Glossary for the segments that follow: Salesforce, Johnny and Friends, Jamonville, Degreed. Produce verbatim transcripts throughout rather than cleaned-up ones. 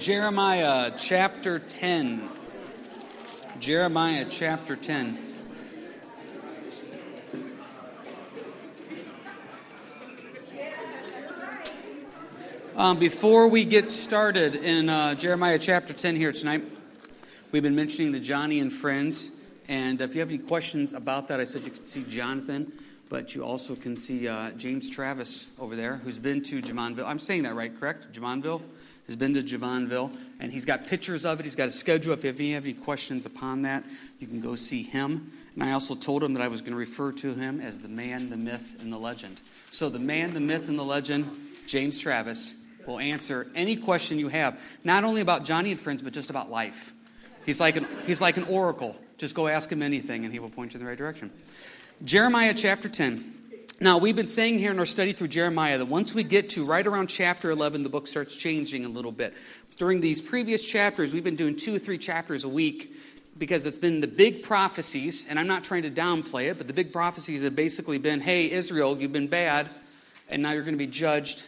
Jeremiah chapter ten. Jeremiah chapter ten. Um, before we get started in uh, Jeremiah chapter ten here tonight, we've been mentioning the Johnny and Friends. And if you have any questions about that, I said you could see Jonathan, but you also can see uh, James Travis over there, who's been to Jamonville. I'm saying that right, correct? Jamonville? Has been to Jamonville, and he's got pictures of it. He's got a schedule. If you have any questions upon that, you can go see him. And I also told him that I was going to refer to him as the man, the myth, and the legend. So the man, the myth, and the legend, James Travis, will answer any question you have, not only about Johnny and Friends, but just about life. He's like an, he's like an oracle. Just go ask him anything, and he will point you in the right direction. Jeremiah chapter ten. Now, we've been saying here in our study through Jeremiah that once we get to right around chapter eleven, the book starts changing a little bit. During these previous chapters, we've been doing two or three chapters a week because it's been the big prophecies, and I'm not trying to downplay it, but the big prophecies have basically been, hey, Israel, you've been bad, and now you're going to be judged,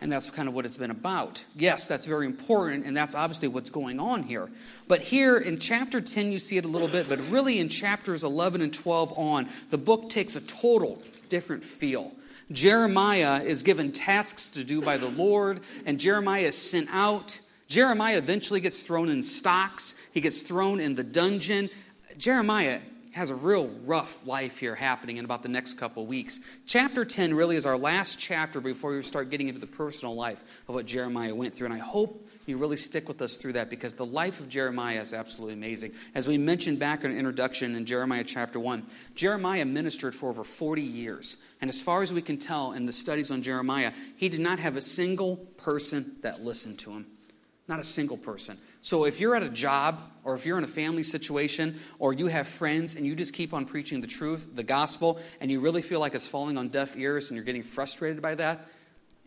and that's kind of what it's been about. Yes, that's very important, and that's obviously what's going on here. But here in chapter ten, you see it a little bit, but really in chapters eleven and twelve on, the book takes a total different feel. Jeremiah is given tasks to do by the Lord, and Jeremiah is sent out. Jeremiah eventually gets thrown in stocks. He gets thrown in the dungeon. Jeremiah has a real rough life here happening in about the next couple weeks. Chapter ten really is our last chapter before we start getting into the personal life of what Jeremiah went through, and I hope you really stick with us through that because the life of Jeremiah is absolutely amazing. As we mentioned back in our introduction in Jeremiah chapter one, Jeremiah ministered for over forty years. And as far as we can tell in the studies on Jeremiah, he did not have a single person that listened to him. Not a single person. So if you're at a job or if you're in a family situation or you have friends and you just keep on preaching the truth, the gospel, and you really feel like it's falling on deaf ears and you're getting frustrated by that,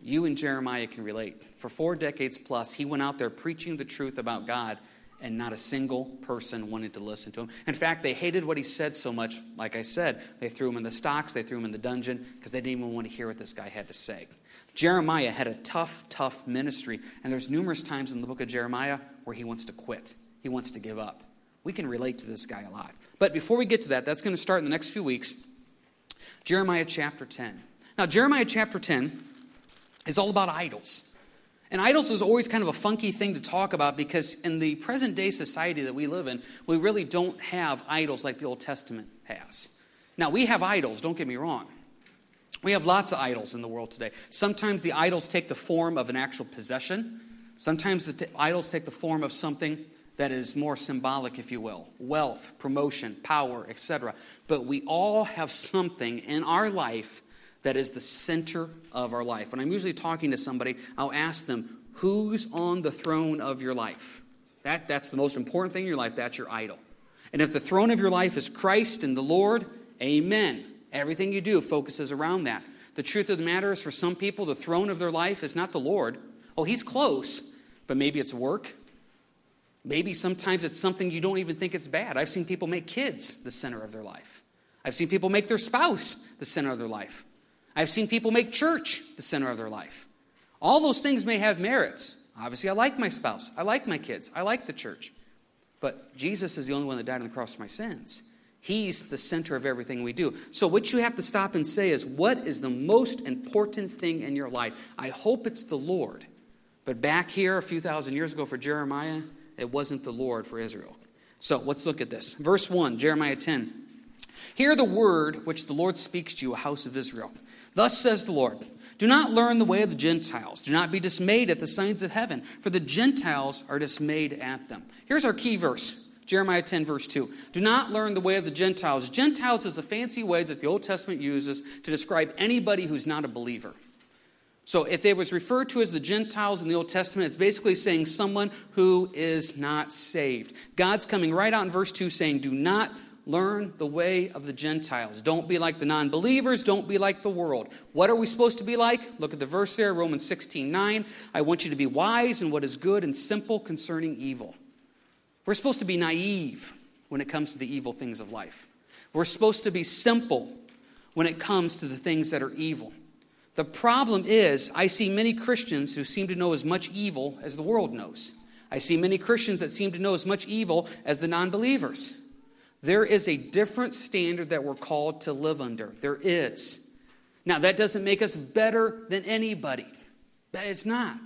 you and Jeremiah can relate. For four decades plus, he went out there preaching the truth about God, and not a single person wanted to listen to him. In fact, they hated what he said so much, like I said, they threw him in the stocks, they threw him in the dungeon, because they didn't even want to hear what this guy had to say. Jeremiah had a tough, tough ministry, and there's numerous times in the book of Jeremiah where he wants to quit. He wants to give up. We can relate to this guy a lot. But before we get to that, that's going to start in the next few weeks. Jeremiah chapter ten. Now, Jeremiah chapter ten is all about idols. And idols is always kind of a funky thing to talk about because in the present-day society that we live in, we really don't have idols like the Old Testament has. Now, we have idols, don't get me wrong. We have lots of idols in the world today. Sometimes the idols take the form of an actual possession. Sometimes the t- idols take the form of something that is more symbolic, if you will. Wealth, promotion, power, et cetera. But we all have something in our life that is the center of our life. When I'm usually talking to somebody, I'll ask them, who's on the throne of your life? That, that's the most important thing in your life. That's your idol. And if the throne of your life is Christ and the Lord, amen. Everything you do focuses around that. The truth of the matter is, for some people, the throne of their life is not the Lord. Oh, he's close, but maybe it's work. Maybe sometimes it's something you don't even think it's bad. I've seen people make kids the center of their life. I've seen people make their spouse the center of their life. I've seen people make church the center of their life. All those things may have merits. Obviously, I like my spouse. I like my kids. I like the church. But Jesus is the only one that died on the cross for my sins. He's the center of everything we do. So what you have to stop and say is, what is the most important thing in your life? I hope it's the Lord. But back here a few thousand years ago for Jeremiah, it wasn't the Lord for Israel. So let's look at this. Verse one, Jeremiah ten. Hear the word which the Lord speaks to you, house of Israel. Thus says the Lord, do not learn the way of the Gentiles. Do not be dismayed at the signs of heaven, for the Gentiles are dismayed at them. Here's our key verse, Jeremiah ten, verse two. Do not learn the way of the Gentiles. Gentiles is a fancy way that the Old Testament uses to describe anybody who's not a believer. So if it was referred to as the Gentiles in the Old Testament, it's basically saying someone who is not saved. God's coming right out in verse two saying, do not learn the way of the Gentiles. Don't be like the non-believers. Don't be like the world. What are we supposed to be like? Look at the verse there, Romans sixteen nine. I want you to be wise in what is good and simple concerning evil. We're supposed to be naive when it comes to the evil things of life. We're supposed to be simple when it comes to the things that are evil. The problem is, I see many Christians who seem to know as much evil as the world knows. I see many Christians that seem to know as much evil as the non-believers. There is a different standard that we're called to live under. There is. Now, that doesn't make us better than anybody. It's not.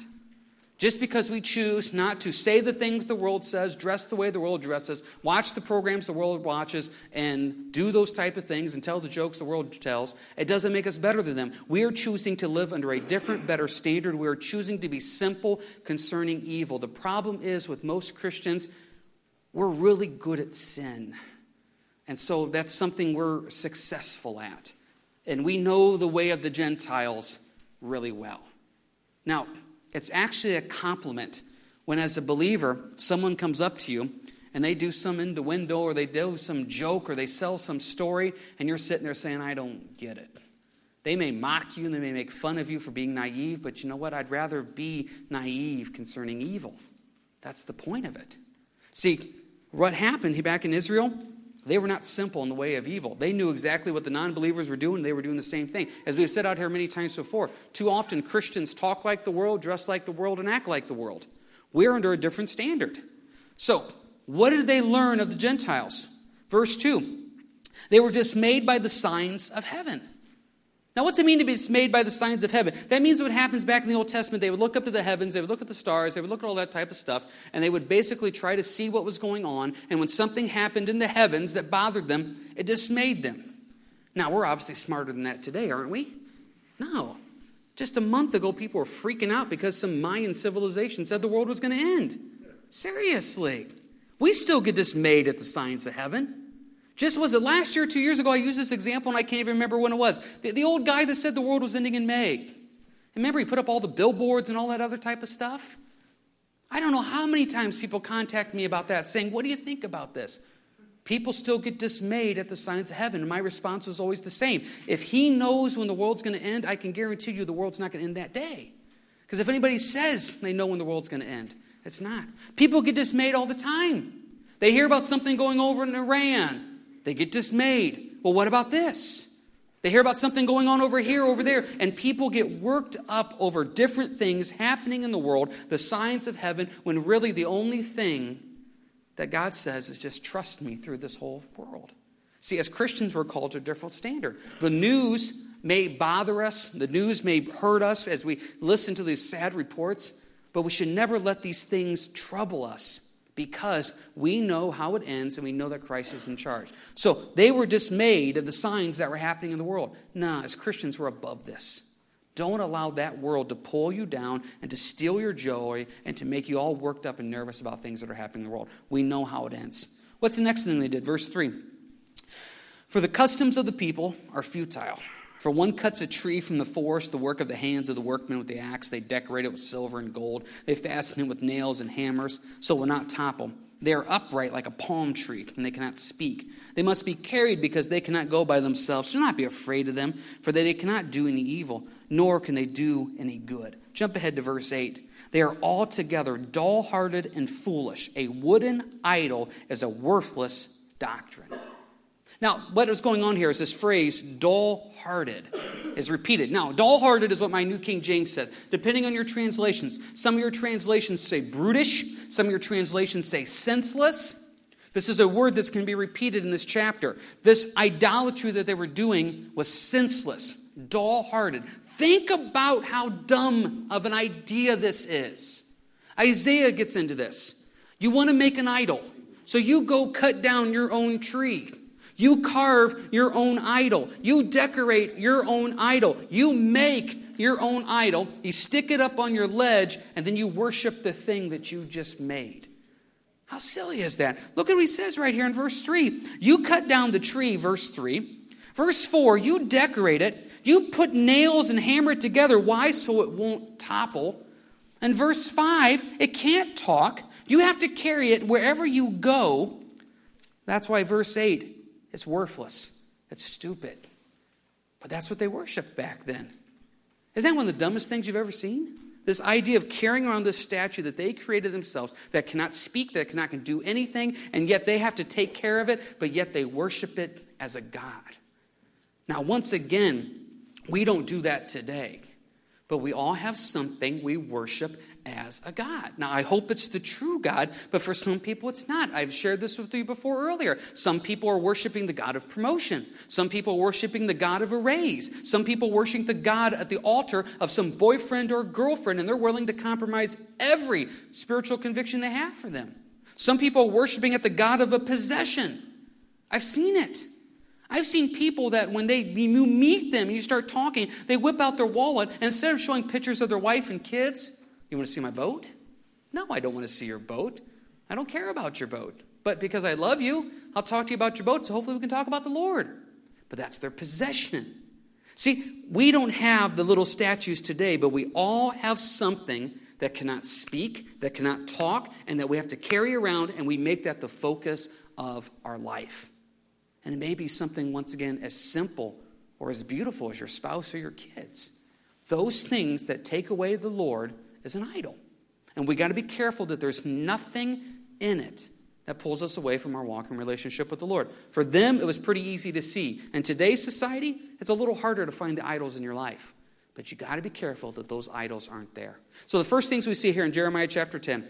Just because we choose not to say the things the world says, dress the way the world dresses, watch the programs the world watches, and do those type of things and tell the jokes the world tells, it doesn't make us better than them. We are choosing to live under a different, better standard. We are choosing to be simple concerning evil. The problem is with most Christians, we're really good at sin. And so that's something we're successful at. And we know the way of the Gentiles really well. Now, it's actually a compliment when, as a believer, someone comes up to you and they do some innuendo or they do some joke or they sell some story and you're sitting there saying, I don't get it. They may mock you and they may make fun of you for being naive, but you know what? I'd rather be naive concerning evil. That's the point of it. See, what happened back in Israel, they were not simple in the way of evil. They knew exactly what the non-believers were doing. They were doing the same thing. As we've said out here many times before, too often Christians talk like the world, dress like the world, and act like the world. We're under a different standard. So, what did they learn of the Gentiles? Verse two, they were dismayed by the signs of heaven. Now, what's it mean to be dismayed by the signs of heaven? That means what happens back in the Old Testament. They would look up to the heavens, they would look at the stars, they would look at all that type of stuff, and they would basically try to see what was going on. And when something happened in the heavens that bothered them, it dismayed them. Now, we're obviously smarter than that today, aren't we? No. Just a month ago, people were freaking out because some Mayan civilization said the world was going to end. Seriously. We still get dismayed at the signs of heaven. Just was it last year, two years ago, I used this example and I can't even remember when it was. The, the old guy that said the world was ending in May. Remember, he put up all the billboards and all that other type of stuff? I don't know how many times people contact me about that, saying, what do you think about this? People still get dismayed at the signs of heaven. And my response was always the same. If he knows when the world's going to end, I can guarantee you the world's not going to end that day. Because if anybody says they know when the world's going to end, it's not. People get dismayed all the time. They hear about something going over in Iran. They get dismayed. Well, what about this? They hear about something going on over here, over there, and people get worked up over different things happening in the world, the signs of heaven, when really the only thing that God says is just trust me through this whole world. See, as Christians, we're called to a different standard. The news may bother us. The news may hurt us as we listen to these sad reports, but we should never let these things trouble us. Because we know how it ends and we know that Christ is in charge. So they were dismayed at the signs that were happening in the world. Nah, as Christians, we're above this. Don't allow that world to pull you down and to steal your joy and to make you all worked up and nervous about things that are happening in the world. We know how it ends. What's the next thing they did? Verse three. For the customs of the people are futile. For one cuts a tree from the forest, the work of the hands of the workmen with the axe. They decorate it with silver and gold. They fasten it with nails and hammers, so it will not topple. They are upright like a palm tree, and they cannot speak. They must be carried because they cannot go by themselves. Do not be afraid of them, for they cannot do any evil, nor can they do any good. Jump ahead to verse eight. They are altogether dull-hearted and foolish. A wooden idol is a worthless doctrine. Now, what is going on here is this phrase, dull-hearted, is repeated. Now, dull-hearted is what my New King James says. Depending on your translations, some of your translations say brutish. Some of your translations say senseless. This is a word that's going to be repeated in this chapter. This idolatry that they were doing was senseless, dull-hearted. Think about how dumb of an idea this is. Isaiah gets into this. You want to make an idol, so you go cut down your own tree. You carve your own idol. You decorate your own idol. You make your own idol. You stick it up on your ledge, and then you worship the thing that you just made. How silly is that? Look at what he says right here in verse three. You cut down the tree, verse three. Verse four, you decorate it. You put nails and hammer it together. Why? So it won't topple. And verse five, it can't talk. You have to carry it wherever you go. That's why verse eight, it's worthless. It's stupid. But that's what they worshiped back then. Isn't that one of the dumbest things you've ever seen? This idea of carrying around this statue that they created themselves, that cannot speak, that cannot can do anything, and yet they have to take care of it, but yet they worship it as a god. Now, once again, we don't do that today. But we all have something we worship as a God. Now, I hope it's the true God, but for some people it's not. I've shared this with you before earlier. Some people are worshiping the God of promotion. Some people are worshiping the God of a raise. Some people are worshiping the God at the altar of some boyfriend or girlfriend, and they're willing to compromise every spiritual conviction they have for them. Some people are worshiping at the God of a possession. I've seen it. I've seen people that when they you meet them and you start talking, they whip out their wallet, and instead of showing pictures of their wife and kids, you want to see my boat? No, I don't want to see your boat. I don't care about your boat. But because I love you, I'll talk to you about your boat, so hopefully we can talk about the Lord. But that's their possession. See, we don't have the little statues today, but we all have something that cannot speak, that cannot talk, and that we have to carry around, and we make that the focus of our life. And it may be something, once again, as simple or as beautiful as your spouse or your kids. Those things that take away the Lord is an idol. And we got to be careful that there's nothing in it that pulls us away from our walk and relationship with the Lord. For them, it was pretty easy to see. In today's society, it's a little harder to find the idols in your life. But you got to be careful that those idols aren't there. So the first things we see here in Jeremiah chapter ten,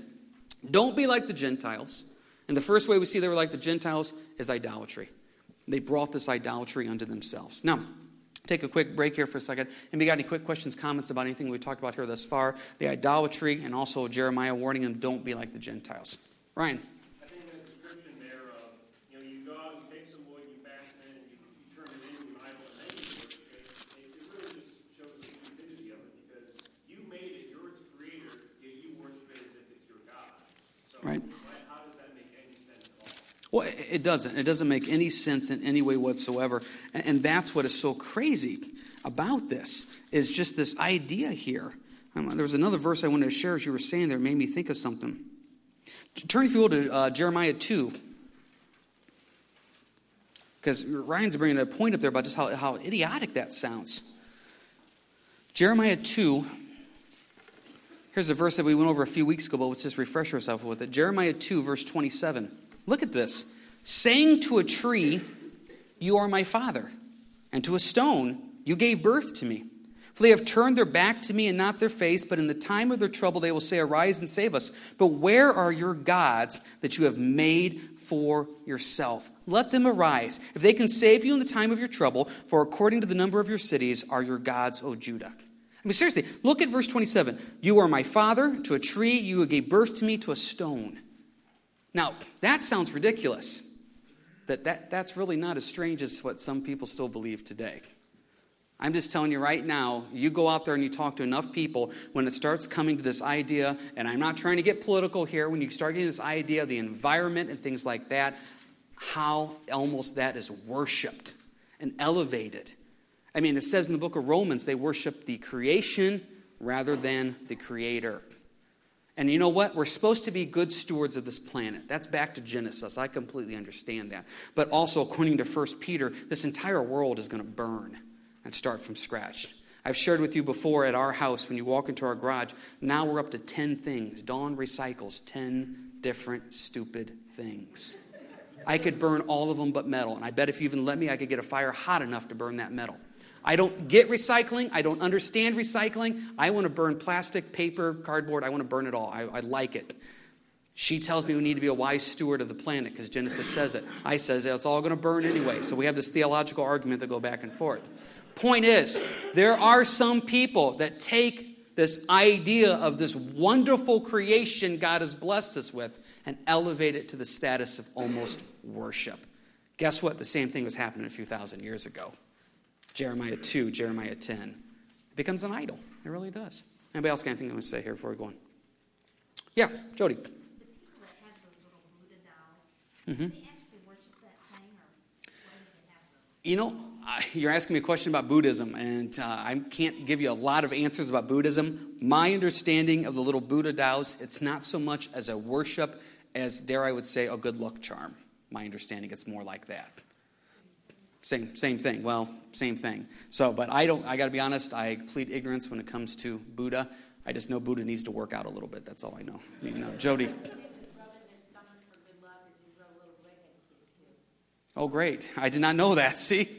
don't be like the Gentiles. And the first way we see they were like the Gentiles is idolatry. They brought this idolatry unto themselves. Now, take a quick break here for a second. Anybody got any quick questions, comments about anything we talked about here thus far? The idolatry and also Jeremiah warning them, don't be like the Gentiles. Ryan. I think the description there of, you know, you go out and take some wood, you fasten it, and you, you turn it into an idol, and then you worship it. It really just shows the stupidity of it because you made it, you're its creator, yet you worship it as if it's your God. So, right. Well, it doesn't. It doesn't make any sense in any way whatsoever. And that's what is so crazy about this, is just this idea here. There was another verse I wanted to share as you were saying there. It made me think of something. Turn, if you will, to uh, Jeremiah two. Because Ryan's bringing a point up there about just how, how idiotic that sounds. Jeremiah two. Here's a verse that we went over a few weeks ago, but let's just refresh ourselves with it. Jeremiah two, verse twenty-seven. Look at this. Saying to a tree, you are my father, and to a stone, you gave birth to me. For they have turned their back to me and not their face, but in the time of their trouble they will say, arise and save us. But where are your gods that you have made for yourself? Let them arise, if they can save you in the time of your trouble, for according to the number of your cities are your gods, O Judah. I mean, seriously, look at verse twenty-seven. You are my father, to a tree, you gave birth to me, to a stone. Now, that sounds ridiculous. That, that that's really not as strange as what some people still believe today. I'm just telling you right now, you go out there and you talk to enough people, when it starts coming to this idea, and I'm not trying to get political here, when you start getting this idea of the environment and things like that, how almost that is worshipped and elevated. I mean, it says in the book of Romans, they worship the creation rather than the creator. And you know what? We're supposed to be good stewards of this planet. That's back to Genesis. I completely understand that. But also, according to First Peter, this entire world is going to burn and start from scratch. I've shared with you before at our house, when you walk into our garage, now we're up to ten things. Dawn recycles ten different stupid things. I could burn all of them but metal. And I bet if you even let me, I could get a fire hot enough to burn that metal. I don't get recycling. I don't understand recycling. I want to burn plastic, paper, cardboard. I want to burn it all. I, I like it. She tells me we need to be a wise steward of the planet because Genesis says it. I says it's all going to burn anyway. So we have this theological argument that go back and forth. Point is, there are some people that take this idea of this wonderful creation God has blessed us with and elevate it to the status of almost worship. Guess what? The same thing was happening a few thousand years ago. Jeremiah two, Jeremiah ten. It becomes an idol. It really does. Anybody else got anything they want to say here before we go on? Yeah, Jody. The people that have those little Buddha dolls, mm-hmm. do they actually worship that thing, or why do they have those? You know, I, you're asking me a question about Buddhism, and uh, I can't give you a lot of answers about Buddhism. My understanding of the little Buddha dolls, it's not so much as a worship as, dare I would say, a good luck charm. My understanding, it's more like that. Same same thing. Well, same thing. So, but I don't, I got to be honest, I plead ignorance when it comes to Buddha. I just know Buddha needs to work out a little bit. That's all I know. You know. Jody. Oh, great. I did not know that. See?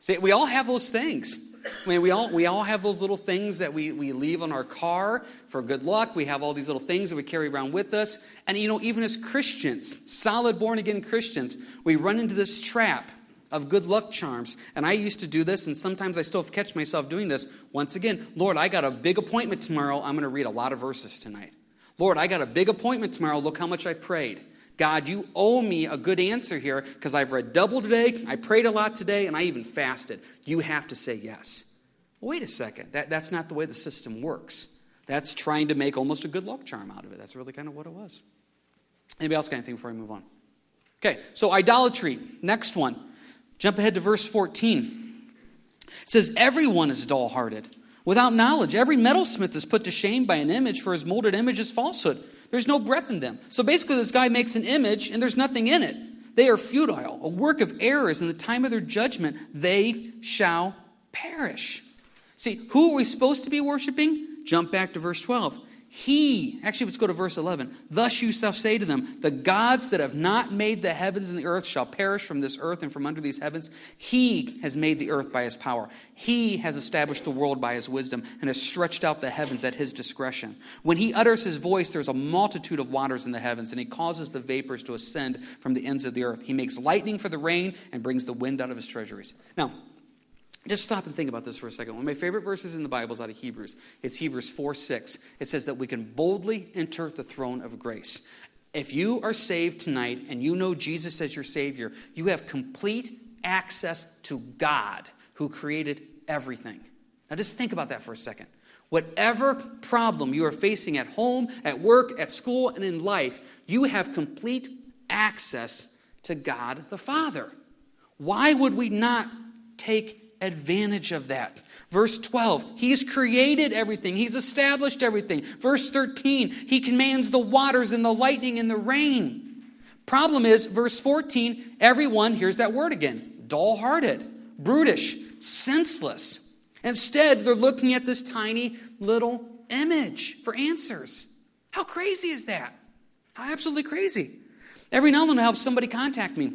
See, we all have those things. I mean, we all we all have those little things that we, we leave on our car for good luck. We have all these little things that we carry around with us. And, you know, even as Christians, solid born-again Christians, we run into this trap of good luck charms. And I used to do this, and sometimes I still catch myself doing this. Once again, Lord, I got a big appointment tomorrow. I'm going to read a lot of verses tonight. Lord, I got a big appointment tomorrow. Look how much I prayed. God, you owe me a good answer here because I've read double today, I prayed a lot today, and I even fasted. You have to say yes. Wait a second. That, that's not the way the system works. That's trying to make almost a good luck charm out of it. That's really kind of what it was. Anybody else got anything before I move on? Okay, so idolatry. Next one. Jump ahead to verse fourteen. It says, everyone is dull-hearted, without knowledge. Every metalsmith is put to shame by an image, for his molded image is falsehood. There's no breath in them. So basically this guy makes an image and there's nothing in it. They are futile, a work of errors. In the time of their judgment, they shall perish. See, who are we supposed to be worshiping? Jump back to verse twelve. He, actually let's go to verse eleven. Thus you shall say to them, the gods that have not made the heavens and the earth shall perish from this earth and from under these heavens. He has made the earth by his power. He has established the world by his wisdom and has stretched out the heavens at his discretion. When he utters his voice, there's a multitude of waters in the heavens, and he causes the vapors to ascend from the ends of the earth. He makes lightning for the rain and brings the wind out of his treasuries. Now, just stop and think about this for a second. One of my favorite verses in the Bible is out of Hebrews. It's Hebrews four six. It says that we can boldly enter the throne of grace. If you are saved tonight and you know Jesus as your Savior, you have complete access to God who created everything. Now just think about that for a second. Whatever problem you are facing at home, at work, at school, and in life, you have complete access to God the Father. Why would we not take advantage of that? Verse twelve, he's created everything. He's established everything. Verse thirteen, he commands the waters and the lightning and the rain. Problem is, verse fourteen, everyone, here's that word again, dull-hearted, brutish, senseless. Instead, they're looking at this tiny little image for answers. How crazy is that? How absolutely crazy. Every now and then I'll have somebody contact me.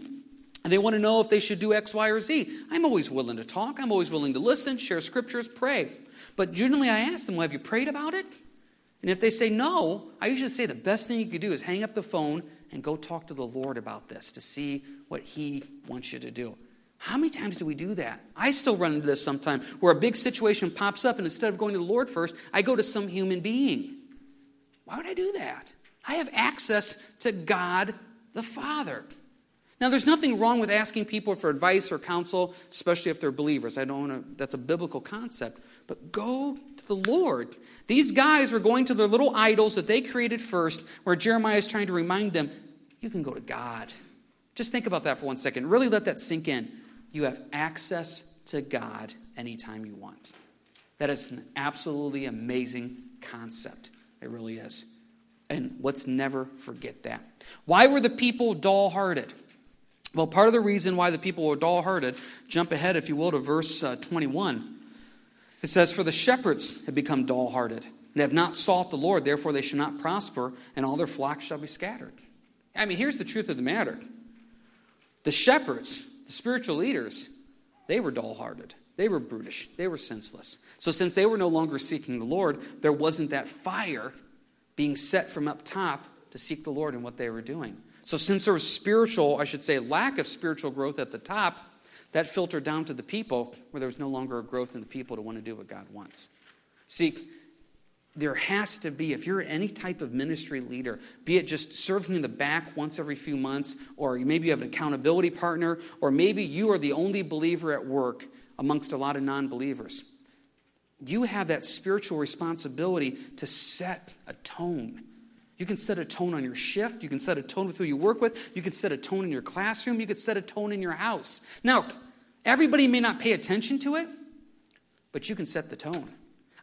And they want to know if they should do X, Y, or Z. I'm always willing to talk. I'm always willing to listen, share scriptures, pray. But generally I ask them, well, have you prayed about it? And if they say no, I usually say the best thing you could do is hang up the phone and go talk to the Lord about this to see what he wants you to do. How many times do we do that? I still run into this sometimes where a big situation pops up and instead of going to the Lord first, I go to some human being. Why would I do that? I have access to God the Father. Now, there's nothing wrong with asking people for advice or counsel, especially if they're believers. I don't want to, that's a biblical concept. But go to the Lord. These guys were going to their little idols that they created first, where Jeremiah is trying to remind them, you can go to God. Just think about that for one second. Really let that sink in. You have access to God anytime you want. That is an absolutely amazing concept. It really is. And let's never forget that. Why were the people dull-hearted? Well, part of the reason why the people were dull-hearted, jump ahead, if you will, to verse uh, twenty-one. It says, for the shepherds have become dull-hearted and have not sought the Lord, therefore they shall not prosper, and all their flocks shall be scattered. I mean, here's the truth of the matter. The shepherds, the spiritual leaders, they were dull-hearted. They were brutish. They were senseless. So since they were no longer seeking the Lord, there wasn't that fire being set from up top to seek the Lord in what they were doing. So since there was spiritual, I should say, lack of spiritual growth at the top, that filtered down to the people where there was no longer a growth in the people to want to do what God wants. See, there has to be, if you're any type of ministry leader, be it just serving in the back once every few months, or maybe you have an accountability partner, or maybe you are the only believer at work amongst a lot of non-believers. You have that spiritual responsibility to set a tone. You can set a tone on your shift. You can set a tone with who you work with. You can set a tone in your classroom. You can set a tone in your house. Now, everybody may not pay attention to it, but you can set the tone.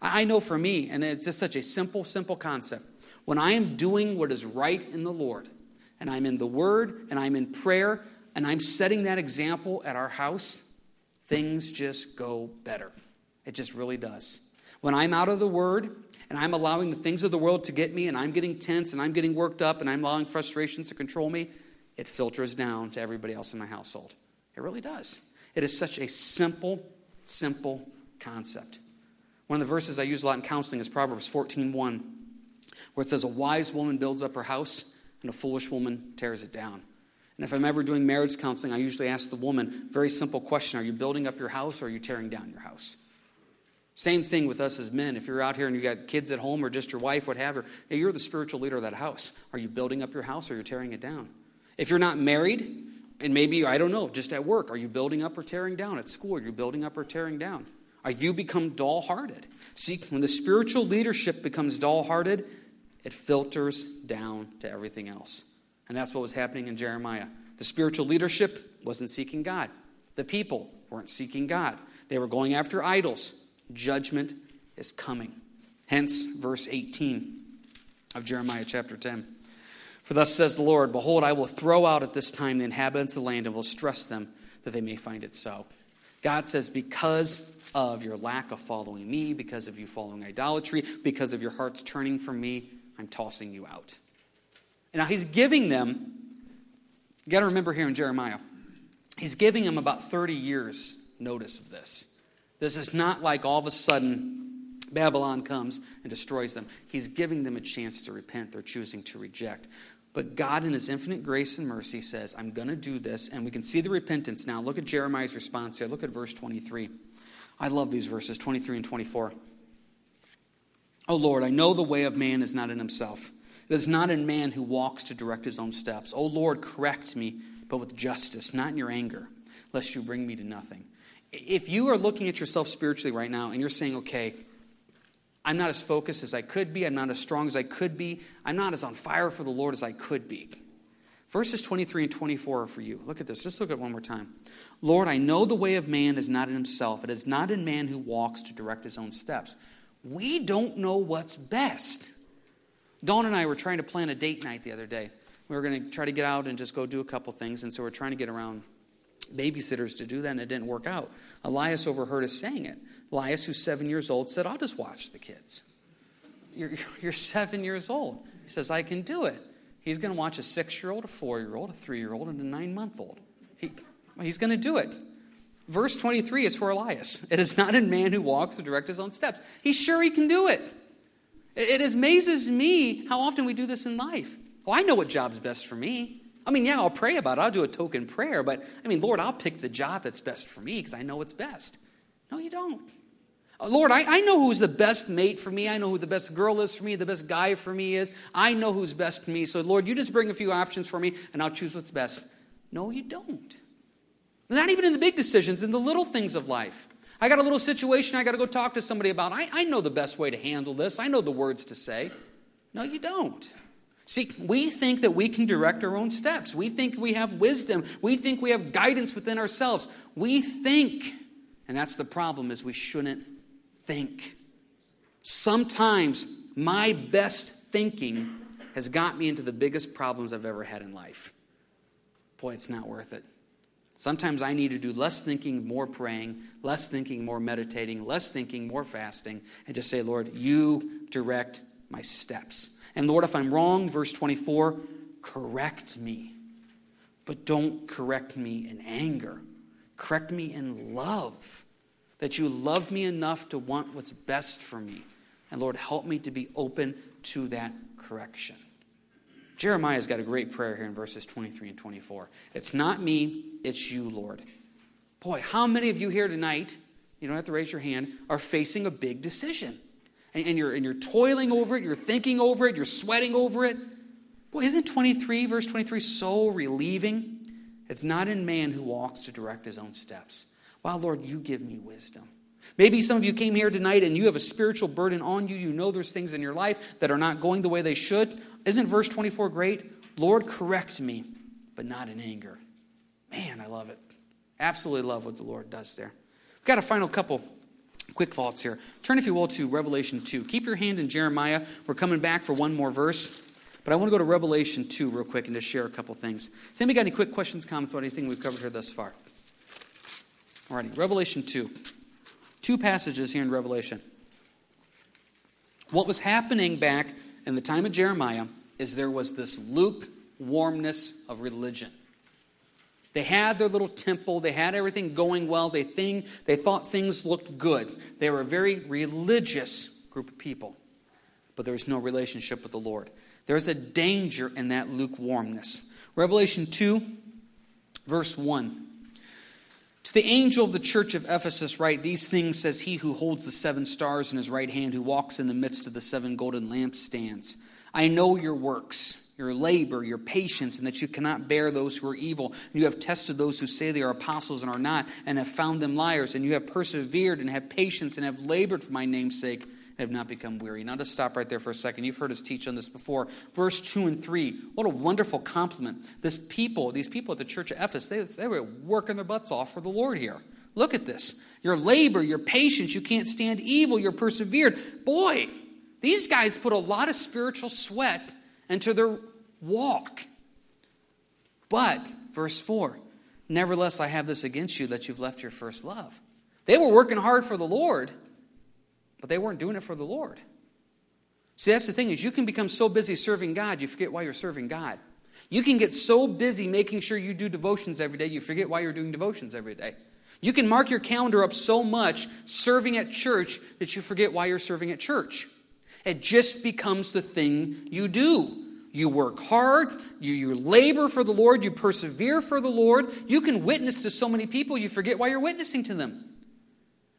I know for me, and it's just such a simple, simple concept. When I am doing what is right in the Lord, and I'm in the Word, and I'm in prayer, and I'm setting that example at our house, things just go better. It just really does. When I'm out of the Word, and I'm allowing the things of the world to get me, and I'm getting tense, and I'm getting worked up, and I'm allowing frustrations to control me, it filters down to everybody else in my household. It really does. It is such a simple, simple concept. One of the verses I use a lot in counseling is Proverbs fourteen one, where it says, a wise woman builds up her house, and a foolish woman tears it down. And if I'm ever doing marriage counseling, I usually ask the woman a very simple question. Are you building up your house, or are you tearing down your house? Same thing with us as men. If you're out here and you got kids at home or just your wife, what have you, you're the spiritual leader of that house. Are you building up your house, or are you tearing it down? If you're not married, and maybe, I don't know, just at work, are you building up or tearing down? At school, are you building up or tearing down? Have you become dull-hearted? See, when the spiritual leadership becomes dull-hearted, it filters down to everything else. And that's what was happening in Jeremiah. The spiritual leadership wasn't seeking God. The people weren't seeking God. They were going after idols. Judgment is coming. Hence, verse eighteen of Jeremiah chapter ten. For thus says the Lord, behold, I will throw out at this time the inhabitants of the land and will stress them that they may find it so. God says, because of your lack of following me, because of you following idolatry, because of your hearts turning from me, I'm tossing you out. And now he's giving them, you got to remember here in Jeremiah, he's giving them about thirty years notice of this. This is not like all of a sudden Babylon comes and destroys them. He's giving them a chance to repent. They're choosing to reject. But God in his infinite grace and mercy says, I'm going to do this. And we can see the repentance now. Look at Jeremiah's response here. Look at verse twenty-three. I love these verses, twenty-three and twenty-four. O Lord, I know the way of man is not in himself. It is not in man who walks to direct his own steps. O Lord, correct me, but with justice, not in your anger, lest you bring me to nothing. If you are looking at yourself spiritually right now and you're saying, okay, I'm not as focused as I could be. I'm not as strong as I could be. I'm not as on fire for the Lord as I could be. Verses twenty-three and twenty-four are for you. Look at this. Just look at it one more time. Lord, I know the way of man is not in himself. It is not in man who walks to direct his own steps. We don't know what's best. Dawn and I were trying to plan a date night the other day. We were going to try to get out and just go do a couple things. And so we're trying to get around babysitters to do that, and it didn't work out. Elias overheard us saying it. Elias, who's seven years old, said, I'll just watch the kids. You're, you're seven years old. He says, I can do it. He's going to watch a six-year-old, a four-year-old, a three-year-old, and a nine-month-old. He, he's going to do it. Verse twenty-three is for Elias. It is not in man who walks to direct his own steps. He's sure he can do it. It, it amazes me how often we do this in life. Oh, I know what job's best for me. I mean, yeah, I'll pray about it. I'll do a token prayer. But, I mean, Lord, I'll pick the job that's best for me because I know it's best. No, you don't. Lord, I, I know who's the best mate for me. I know who the best girl is for me, the best guy for me is. I know who's best for me. So, Lord, you just bring a few options for me, and I'll choose what's best. No, you don't. Not even in the big decisions, in the little things of life. I got a little situation I got to go talk to somebody about. I, I know the best way to handle this. I know the words to say. No, you don't. See, we think that we can direct our own steps. We think we have wisdom. We think we have guidance within ourselves. We think, and that's the problem, is we shouldn't think. Sometimes my best thinking has got me into the biggest problems I've ever had in life. Boy, it's not worth it. Sometimes I need to do less thinking, more praying, less thinking, more meditating, less thinking, more fasting, and just say, Lord, you direct my steps. And Lord, if I'm wrong, verse twenty-four, correct me. But don't correct me in anger. Correct me in love. That you love me enough to want what's best for me. And Lord, help me to be open to that correction. Jeremiah's got a great prayer here in verses twenty-three and twenty-four. It's not me, it's you, Lord. Boy, how many of you here tonight, you don't have to raise your hand, are facing a big decision? And, and, you're, and you're toiling over it, you're thinking over it, you're sweating over it. Boy, isn't twenty-three, verse twenty-three, so relieving? It's not in man who walks to direct his own steps. Wow, Lord, you give me wisdom. Maybe some of you came here tonight and you have a spiritual burden on you. You know there's things in your life that are not going the way they should. Isn't verse twenty-four great? Lord, correct me, but not in anger. Man, I love it. Absolutely love what the Lord does there. We've got a final couple quick thoughts here. Turn, if you will, to Revelation two. Keep your hand in Jeremiah. We're coming back for one more verse. But I want to go to Revelation two real quick and just share a couple things. Has anybody got any quick questions, comments about anything we've covered here thus far? All righty, Revelation two. Two passages here in Revelation. What was happening back in the time of Jeremiah is there was this lukewarmness of religion. They had their little temple. They had everything going well. They, think, they thought things looked good. They were a very religious group of people. But there was no relationship with the Lord. There is a danger in that lukewarmness. Revelation two, verse one. To the angel of the church of Ephesus write, these things says he who holds the seven stars in his right hand, who walks in the midst of the seven golden lampstands. I know your works, your labor, your patience, and that you cannot bear those who are evil. And you have tested those who say they are apostles and are not, and have found them liars. And you have persevered and have patience and have labored for my name's sake and have not become weary. Now just stop right there for a second. You've heard us teach on this before. Verse two and three, what a wonderful compliment. This people, these people at the church of Ephesus, they, they were working their butts off for the Lord here. Look at this. Your labor, your patience, you can't stand evil, you're persevered. Boy, these guys put a lot of spiritual sweat into their walk. But, verse four, nevertheless I have this against you, that you've left your first love. They were working hard for the Lord, but they weren't doing it for the Lord. See, that's the thing, is you can become so busy serving God, you forget why you're serving God. You can get so busy making sure you do devotions every day, you forget why you're doing devotions every day. You can mark your calendar up so much serving at church that you forget why you're serving at church. It just becomes the thing you do. You work hard, you, you labor for the Lord, you persevere for the Lord. You can witness to so many people, you forget why you're witnessing to them.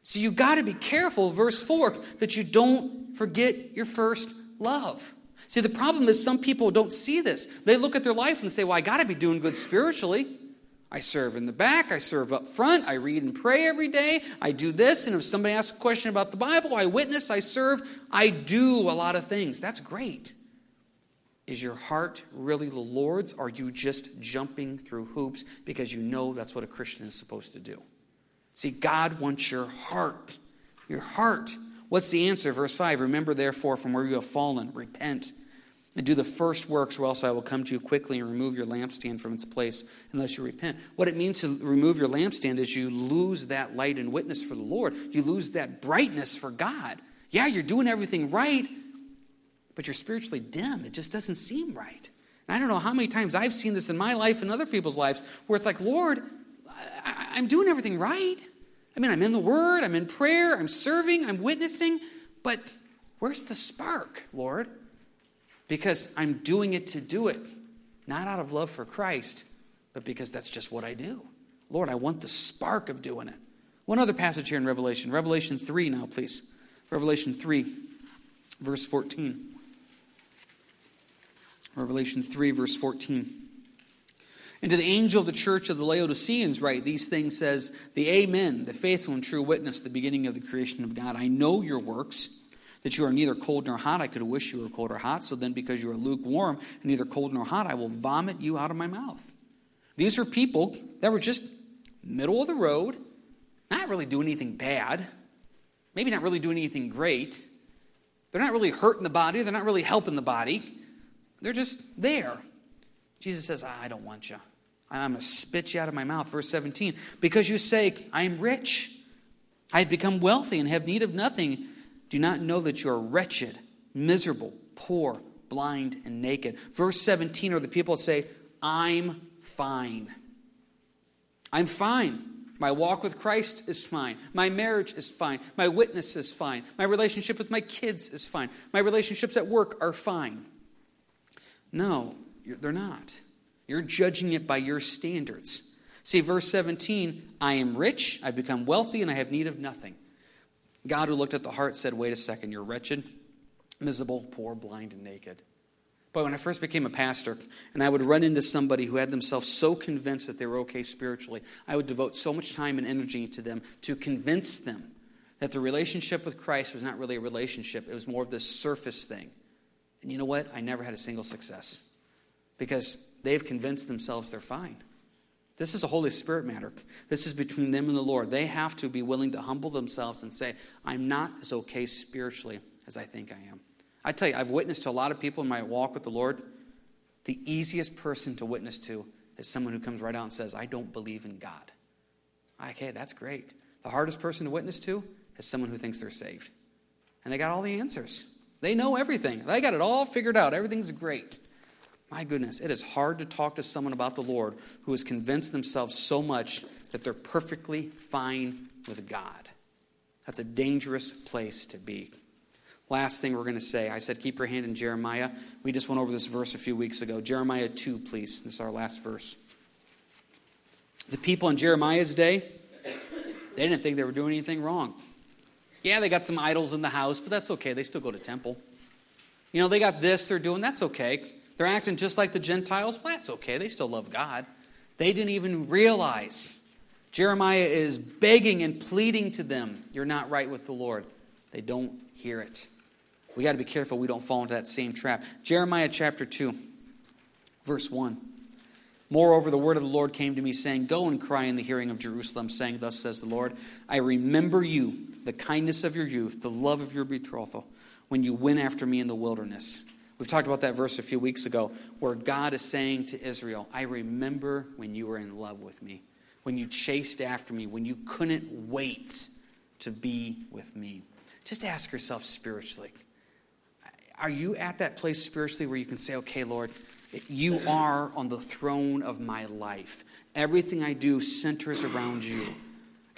So you got to be careful, verse four, that you don't forget your first love. See, the problem is some people don't see this. They look at their life and say, well, I got to be doing good spiritually. I serve in the back, I serve up front, I read and pray every day, I do this, and if somebody asks a question about the Bible, I witness, I serve, I do a lot of things. That's great. Is your heart really the Lord's? Or are you just jumping through hoops because you know that's what a Christian is supposed to do? See, God wants your heart. Your heart. What's the answer? Verse five, remember therefore from where you have fallen, repent, and do the first works, or else I will come to you quickly and remove your lampstand from its place unless you repent. What it means to remove your lampstand is you lose that light and witness for the Lord. You lose that brightness for God. Yeah, you're doing everything right, but you're spiritually dim. It just doesn't seem right. And I don't know how many times I've seen this in my life and other people's lives where it's like, Lord, I, I'm doing everything right. I mean, I'm in the Word, I'm in prayer, I'm serving, I'm witnessing, but where's the spark, Lord? Because I'm doing it to do it, not out of love for Christ, but because that's just what I do. Lord, I want the spark of doing it. One other passage here in Revelation. Revelation three now, please. Revelation three, verse fourteen. Revelation three, verse fourteen. And to the angel of the church of the Laodiceans write, these things says, the Amen, the faithful and true witness, the beginning of the creation of God. I know your works, that you are neither cold nor hot. I could wish you were cold or hot. So then because you are lukewarm and neither cold nor hot, I will vomit you out of my mouth. These are people that were just middle of the road, not really doing anything bad, maybe not really doing anything great. They're not really hurting the body. They're not really helping the body. They're just there. Jesus says, I don't want you. I'm going to spit you out of my mouth. Verse seventeen, because you say, I am rich. I have become wealthy and have need of nothing. Do not know that you are wretched, miserable, poor, blind, and naked. Verse seventeen are the people that say, I'm fine. I'm fine. My walk with Christ is fine. My marriage is fine. My witness is fine. My relationship with my kids is fine. My relationships at work are fine. No, they're not. You're judging it by your standards. See, verse seventeen, I am rich, I've become wealthy, and I have need of nothing. God who looked at the heart said, wait a second, you're wretched, miserable, poor, blind, and naked. But when I first became a pastor, and I would run into somebody who had themselves so convinced that they were okay spiritually, I would devote so much time and energy to them to convince them that the relationship with Christ was not really a relationship. It was more of this surface thing. And you know what? I never had a single success because they've convinced themselves they're fine. This is a Holy Spirit matter. This is between them and the Lord. They have to be willing to humble themselves and say, I'm not as okay spiritually as I think I am. I tell you, I've witnessed to a lot of people in my walk with the Lord. The easiest person to witness to is someone who comes right out and says, I don't believe in God. Okay, that's great. The hardest person to witness to is someone who thinks they're saved. And they got all the answers. They know everything. They got it all figured out. Everything's great. My goodness, it is hard to talk to someone about the Lord who has convinced themselves so much that they're perfectly fine with God. That's a dangerous place to be. Last thing we're going to say, I said keep your hand in Jeremiah. We just went over this verse a few weeks ago. Jeremiah two, please. This is our last verse. The people in Jeremiah's day, they didn't think they were doing anything wrong. Yeah, they got some idols in the house, but that's okay. They still go to temple. You know, they got this, they're doing, that's okay. They're acting just like the Gentiles, well, that's okay. They still love God. They didn't even realize. Jeremiah is begging and pleading to them, you're not right with the Lord. They don't hear it. We got to be careful we don't fall into that same trap. Jeremiah chapter two, verse one. Moreover, the word of the Lord came to me, saying, go and cry in the hearing of Jerusalem, saying, thus says the Lord, I remember you, the kindness of your youth, the love of your betrothal, when you went after me in the wilderness. We've talked about that verse a few weeks ago, where God is saying to Israel, I remember when you were in love with me, when you chased after me, when you couldn't wait to be with me. Just ask yourself spiritually, are you at that place spiritually where you can say, okay, Lord, you are on the throne of my life. Everything I do centers around you.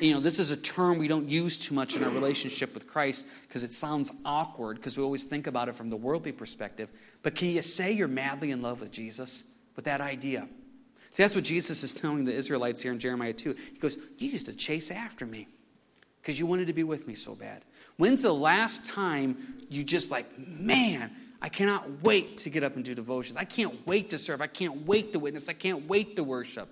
You know, this is a term we don't use too much in our relationship with Christ because it sounds awkward because we always think about it from the worldly perspective. But can you say you're madly in love with Jesus with that idea? See, that's what Jesus is telling the Israelites here in Jeremiah two. He goes, you used to chase after me because you wanted to be with me so bad. When's the last time you just like, man, I cannot wait to get up and do devotions. I can't wait to serve. I can't wait to witness. I can't wait to worship.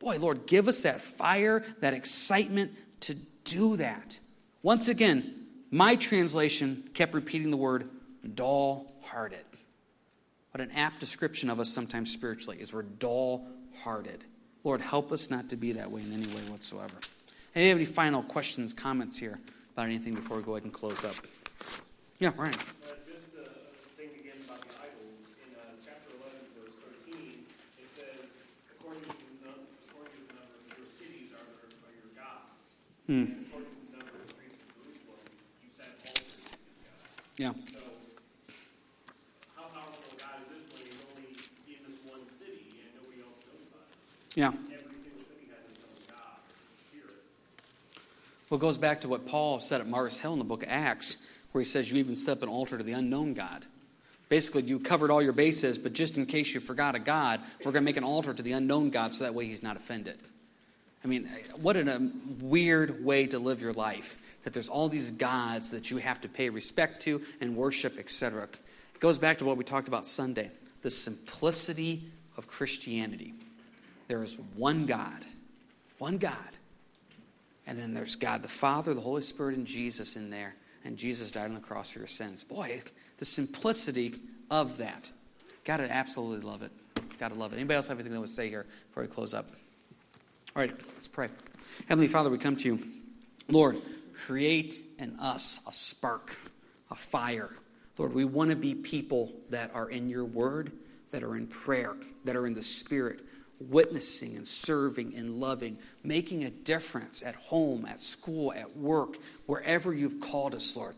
Boy, Lord, give us that fire, that excitement to do that. Once again, my translation kept repeating the word dull-hearted. What an apt description of us sometimes spiritually is we're dull-hearted. Lord, help us not to be that way in any way whatsoever. Anybody have any final questions, comments here about anything before we go ahead and close up? Yeah, Brian. Hmm. Yeah. So, how powerful God is this when He's only in this one city and nobody else knows about it? Yeah. Every single city has its own God. Hear it. Well, it goes back to what Paul said at Mars Hill in the book of Acts, where he says you even set up an altar to the unknown God. Basically, you covered all your bases, but just in case you forgot a God, we're going to make an altar to the unknown God so that way He's not offended. I mean, what a weird way to live your life, that there's all these gods that you have to pay respect to and worship, et cetera. It goes back to what we talked about Sunday, the simplicity of Christianity. There is one God, one God, and then there's God the Father, the Holy Spirit, and Jesus in there, and Jesus died on the cross for your sins. Boy, the simplicity of that. Got to absolutely love it. Got to love it. Anybody else have anything they would say here before we close up? All right, let's pray. Heavenly Father, we come to you. Lord, create in us a spark, a fire. Lord, we want to be people that are in your word, that are in prayer, that are in the spirit, witnessing and serving and loving, making a difference at home, at school, at work, wherever you've called us, Lord.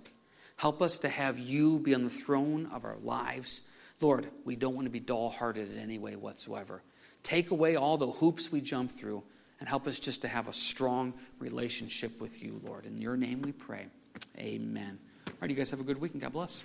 Help us to have you be on the throne of our lives. Lord, we don't want to be dull-hearted in any way whatsoever. Take away all the hoops we jump through, and help us just to have a strong relationship with you, Lord. In your name we pray. Amen. All right, you guys have a good week, and God bless.